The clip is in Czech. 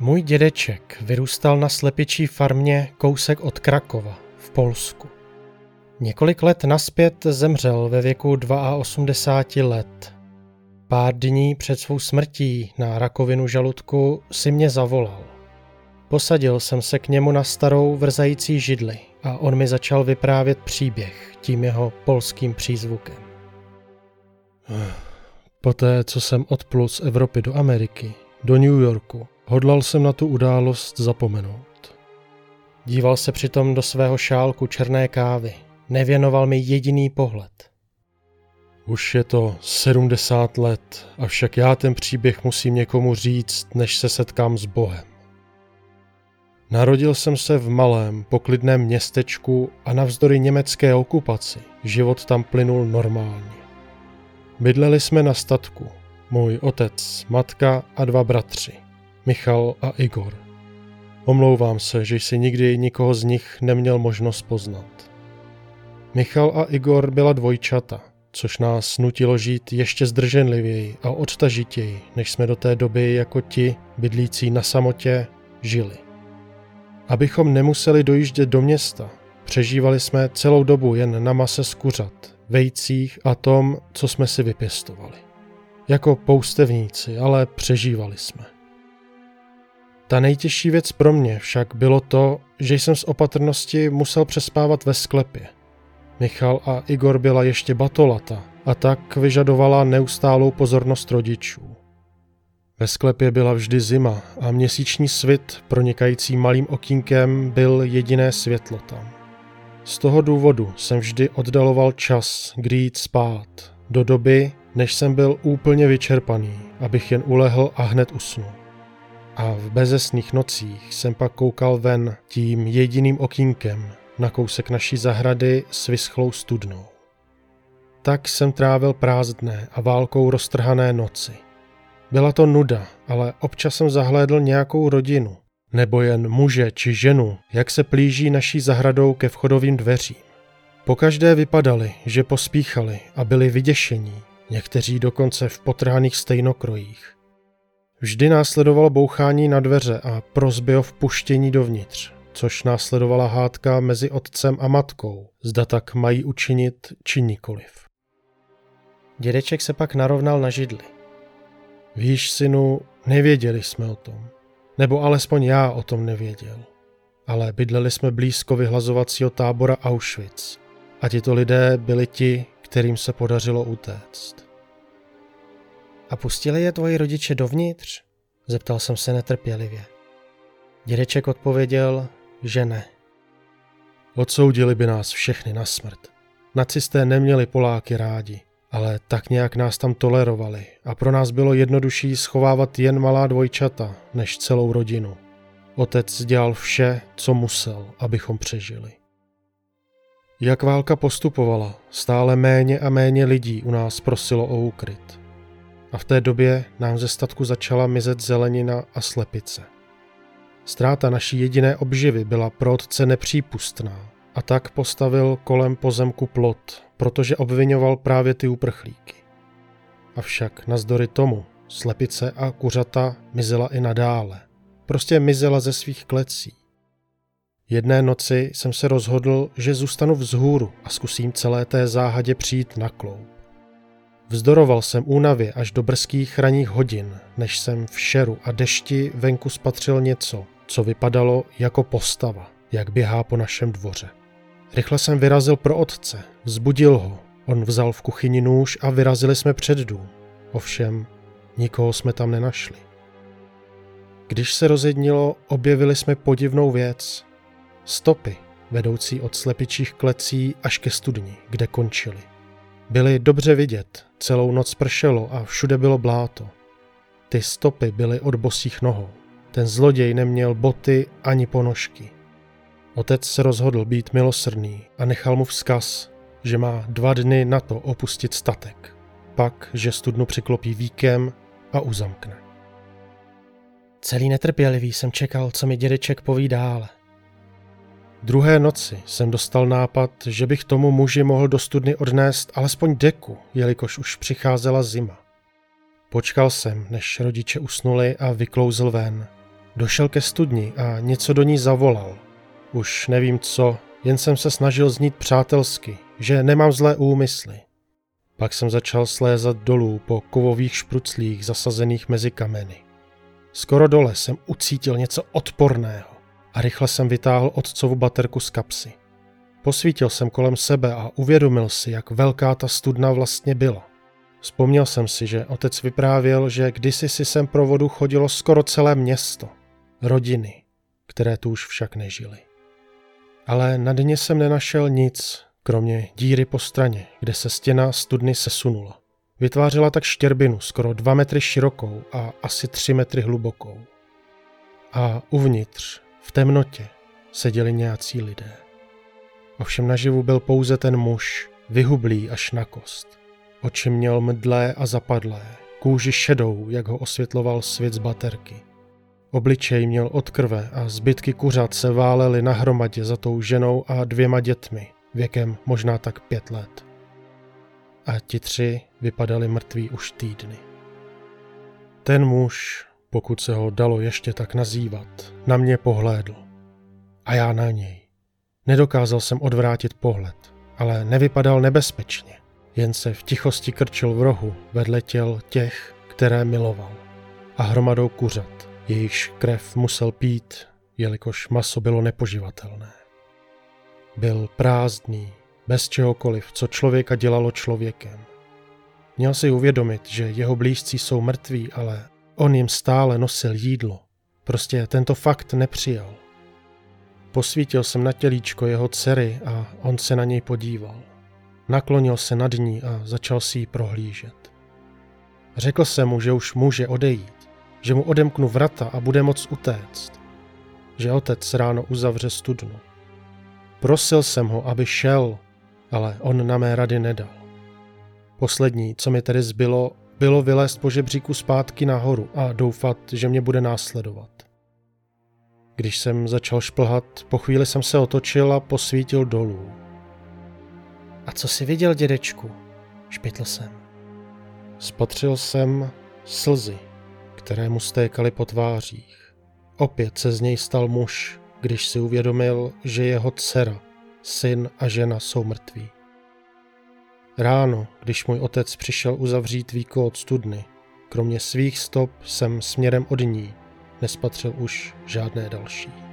Můj dědeček vyrůstal na slepičí farmě kousek od Krakova v Polsku. Několik let nazpět zemřel ve věku 82 let. Pár dní před svou smrtí na rakovinu žaludku si mě zavolal. Posadil jsem se k němu na starou vrzající židli a on mi začal vyprávět příběh tím jeho polským přízvukem. Poté, co jsem odplul z Evropy do Ameriky, do New Yorku, hodlal jsem na tu událost zapomenout. Díval se přitom do svého šálku černé kávy. Nevěnoval mi jediný pohled. Už je to 70 let, avšak já ten příběh musím někomu říct, než se setkám s Bohem. Narodil jsem se v malém, poklidném městečku a navzdory německé okupaci život tam plynul normálně. Bydleli jsme na statku. Můj otec, matka a dva bratři. Michal a Igor. Omlouvám se, že jsi nikdy nikoho z nich neměl možnost poznat. Michal a Igor byla dvojčata, což nás nutilo žít ještě zdrženlivěji a odtažitěji, než jsme do té doby jako ti, bydlící na samotě, žili. Abychom nemuseli dojíždět do města, přežívali jsme celou dobu jen na mase z kuřat, vejcích a tom, co jsme si vypěstovali. Jako poustevníci, ale přežívali jsme. Ta nejtěžší věc pro mě však bylo to, že jsem z opatrnosti musel přespávat ve sklepě. Michal a Igor byla ještě batolata a tak vyžadovala neustálou pozornost rodičů. Ve sklepě byla vždy zima a měsíční svit, pronikající malým okýnkem, byl jediné světlo tam. Z toho důvodu jsem vždy oddaloval čas, kdy jít spát, do doby, než jsem byl úplně vyčerpaný, abych jen ulehl a hned usnul. A v bezesných nocích jsem pak koukal ven tím jediným okýnkem na kousek naší zahrady s vyschlou studnou. Tak jsem trávil prázdné a válkou roztrhané noci. Byla to nuda, ale občas jsem zahlédl nějakou rodinu, nebo jen muže či ženu, jak se plíží naší zahradou ke vchodovým dveřím. Pokaždé vypadali, že pospíchali a byli vyděšení, někteří dokonce v potrhaných stejnokrojích. Vždy následovalo bouchání na dveře a prosby o vpuštění dovnitř, což následovala hádka mezi otcem a matkou, zda tak mají učinit či nikoliv. Dědeček se pak narovnal na židli. Víš, synu, nevěděli jsme o tom, nebo alespoň já o tom nevěděl, ale bydleli jsme blízko vyhlazovacího tábora Auschwitz a tito lidé byli ti, kterým se podařilo utéct. A pustili je tvoji rodiče dovnitř? Zeptal jsem se netrpělivě. Dědeček odpověděl, že ne. Odsoudili by nás všechny na smrt. Nacisté neměli Poláky rádi, ale tak nějak nás tam tolerovali a pro nás bylo jednodušší schovávat jen malá dvojčata, než celou rodinu. Otec dělal vše, co musel, abychom přežili. Jak válka postupovala, stále méně a méně lidí u nás prosilo o úkryt. A v té době nám ze statku začala mizet zelenina a slepice. Ztráta naší jediné obživy byla pro otce nepřípustná a tak postavil kolem pozemku plot, protože obvinoval právě ty uprchlíky. Avšak nazdory tomu slepice a kuřata mizela i nadále. Prostě mizela ze svých klecí. Jedné noci jsem se rozhodl, že zůstanu vzhůru a zkusím celé té záhadě přijít na kloub. Vzdoroval jsem únavě až do brzkých ranních hodin, než jsem v šeru a dešti venku spatřil něco, co vypadalo jako postava, jak běhá po našem dvoře. Rychle jsem vyrazil pro otce, vzbudil ho, on vzal v kuchyni nůž a vyrazili jsme před dům. Ovšem, nikoho jsme tam nenašli. Když se rozednilo, objevili jsme podivnou věc. Stopy, vedoucí od slepičích klecí až ke studni, kde končily. Byly dobře vidět, celou noc pršelo a všude bylo bláto. Ty stopy byly od bosých nohou. Ten zloděj neměl boty ani ponožky. Otec se rozhodl být milosrdný a nechal mu vzkaz, že má 2 dny na to opustit statek. Pak, že studnu přiklopí víkem a uzamkne. Celý netrpělivý jsem čekal, co mi dědeček poví dále. Druhé noci jsem dostal nápad, že bych tomu muži mohl do studny odnést alespoň deku, jelikož už přicházela zima. Počkal jsem, než rodiče usnuli a vyklouzl ven. Došel ke studni a něco do ní zavolal. Už nevím co, jen jsem se snažil znít přátelsky, že nemám zlé úmysly. Pak jsem začal slézat dolů po kovových špruclích zasazených mezi kameny. Skoro dole jsem ucítil něco odporného a rychle jsem vytáhl otcovu baterku z kapsy. Posvítil jsem kolem sebe a uvědomil si, jak velká ta studna vlastně byla. Vzpomněl jsem si, že otec vyprávěl, že kdysi si sem pro vodu chodilo skoro celé město. Rodiny, které tu už však nežily. Ale na dně jsem nenašel nic, kromě díry po straně, kde se stěna studny sesunula. Vytvářela tak štěrbinu skoro 2 metry širokou a asi 3 metry hlubokou. A uvnitř, v temnotě, seděli nějací lidé. Ovšem naživu byl pouze ten muž, vyhublý až na kost. Oči měl mdlé a zapadlé, kůži šedou, jak ho osvětloval svět z baterky. Obličej měl od krve a zbytky kuřat se válely na hromadě za tou ženou a 2 dětmi, věkem možná tak 5 let. A ti 3 vypadali mrtví už týdny. Ten muž, pokud se ho dalo ještě tak nazývat, na mě pohlédl. A já na něj. Nedokázal jsem odvrátit pohled, ale nevypadal nebezpečně. Jen se v tichosti krčil v rohu vedle těl těch, které miloval. A hromadou kuřat, jejichž krev musel pít, jelikož maso bylo nepoživatelné. Byl prázdný, bez čehokoliv, co člověka dělalo člověkem. Měl si uvědomit, že jeho blízcí jsou mrtví, ale on jim stále nosil jídlo. Prostě tento fakt nepřijal. Posvítil jsem na tělíčko jeho dcery a on se na něj podíval. Naklonil se nad ní a začal si ji prohlížet. Řekl jsem mu, že už může odejít, že mu odemknu vrata a bude moc utéct, že otec ráno uzavře studnu. Prosil jsem ho, aby šel, ale on na mé rady nedal. Poslední, co mi tedy zbylo, bylo vylézt po žebříku zpátky nahoru a doufat, že mě bude následovat. Když jsem začal šplhat, po chvíli jsem se otočil a posvítil dolů. A co jsi viděl, dědečku? Špitl jsem. Spatřil jsem slzy, které mu stékaly po tvářích. Opět se z něj stal muž, když si uvědomil, že jeho dcera, syn a žena jsou mrtví. Ráno, když můj otec přišel uzavřít víko od studny, kromě svých stop jsem směrem od ní nespatřil už žádné další.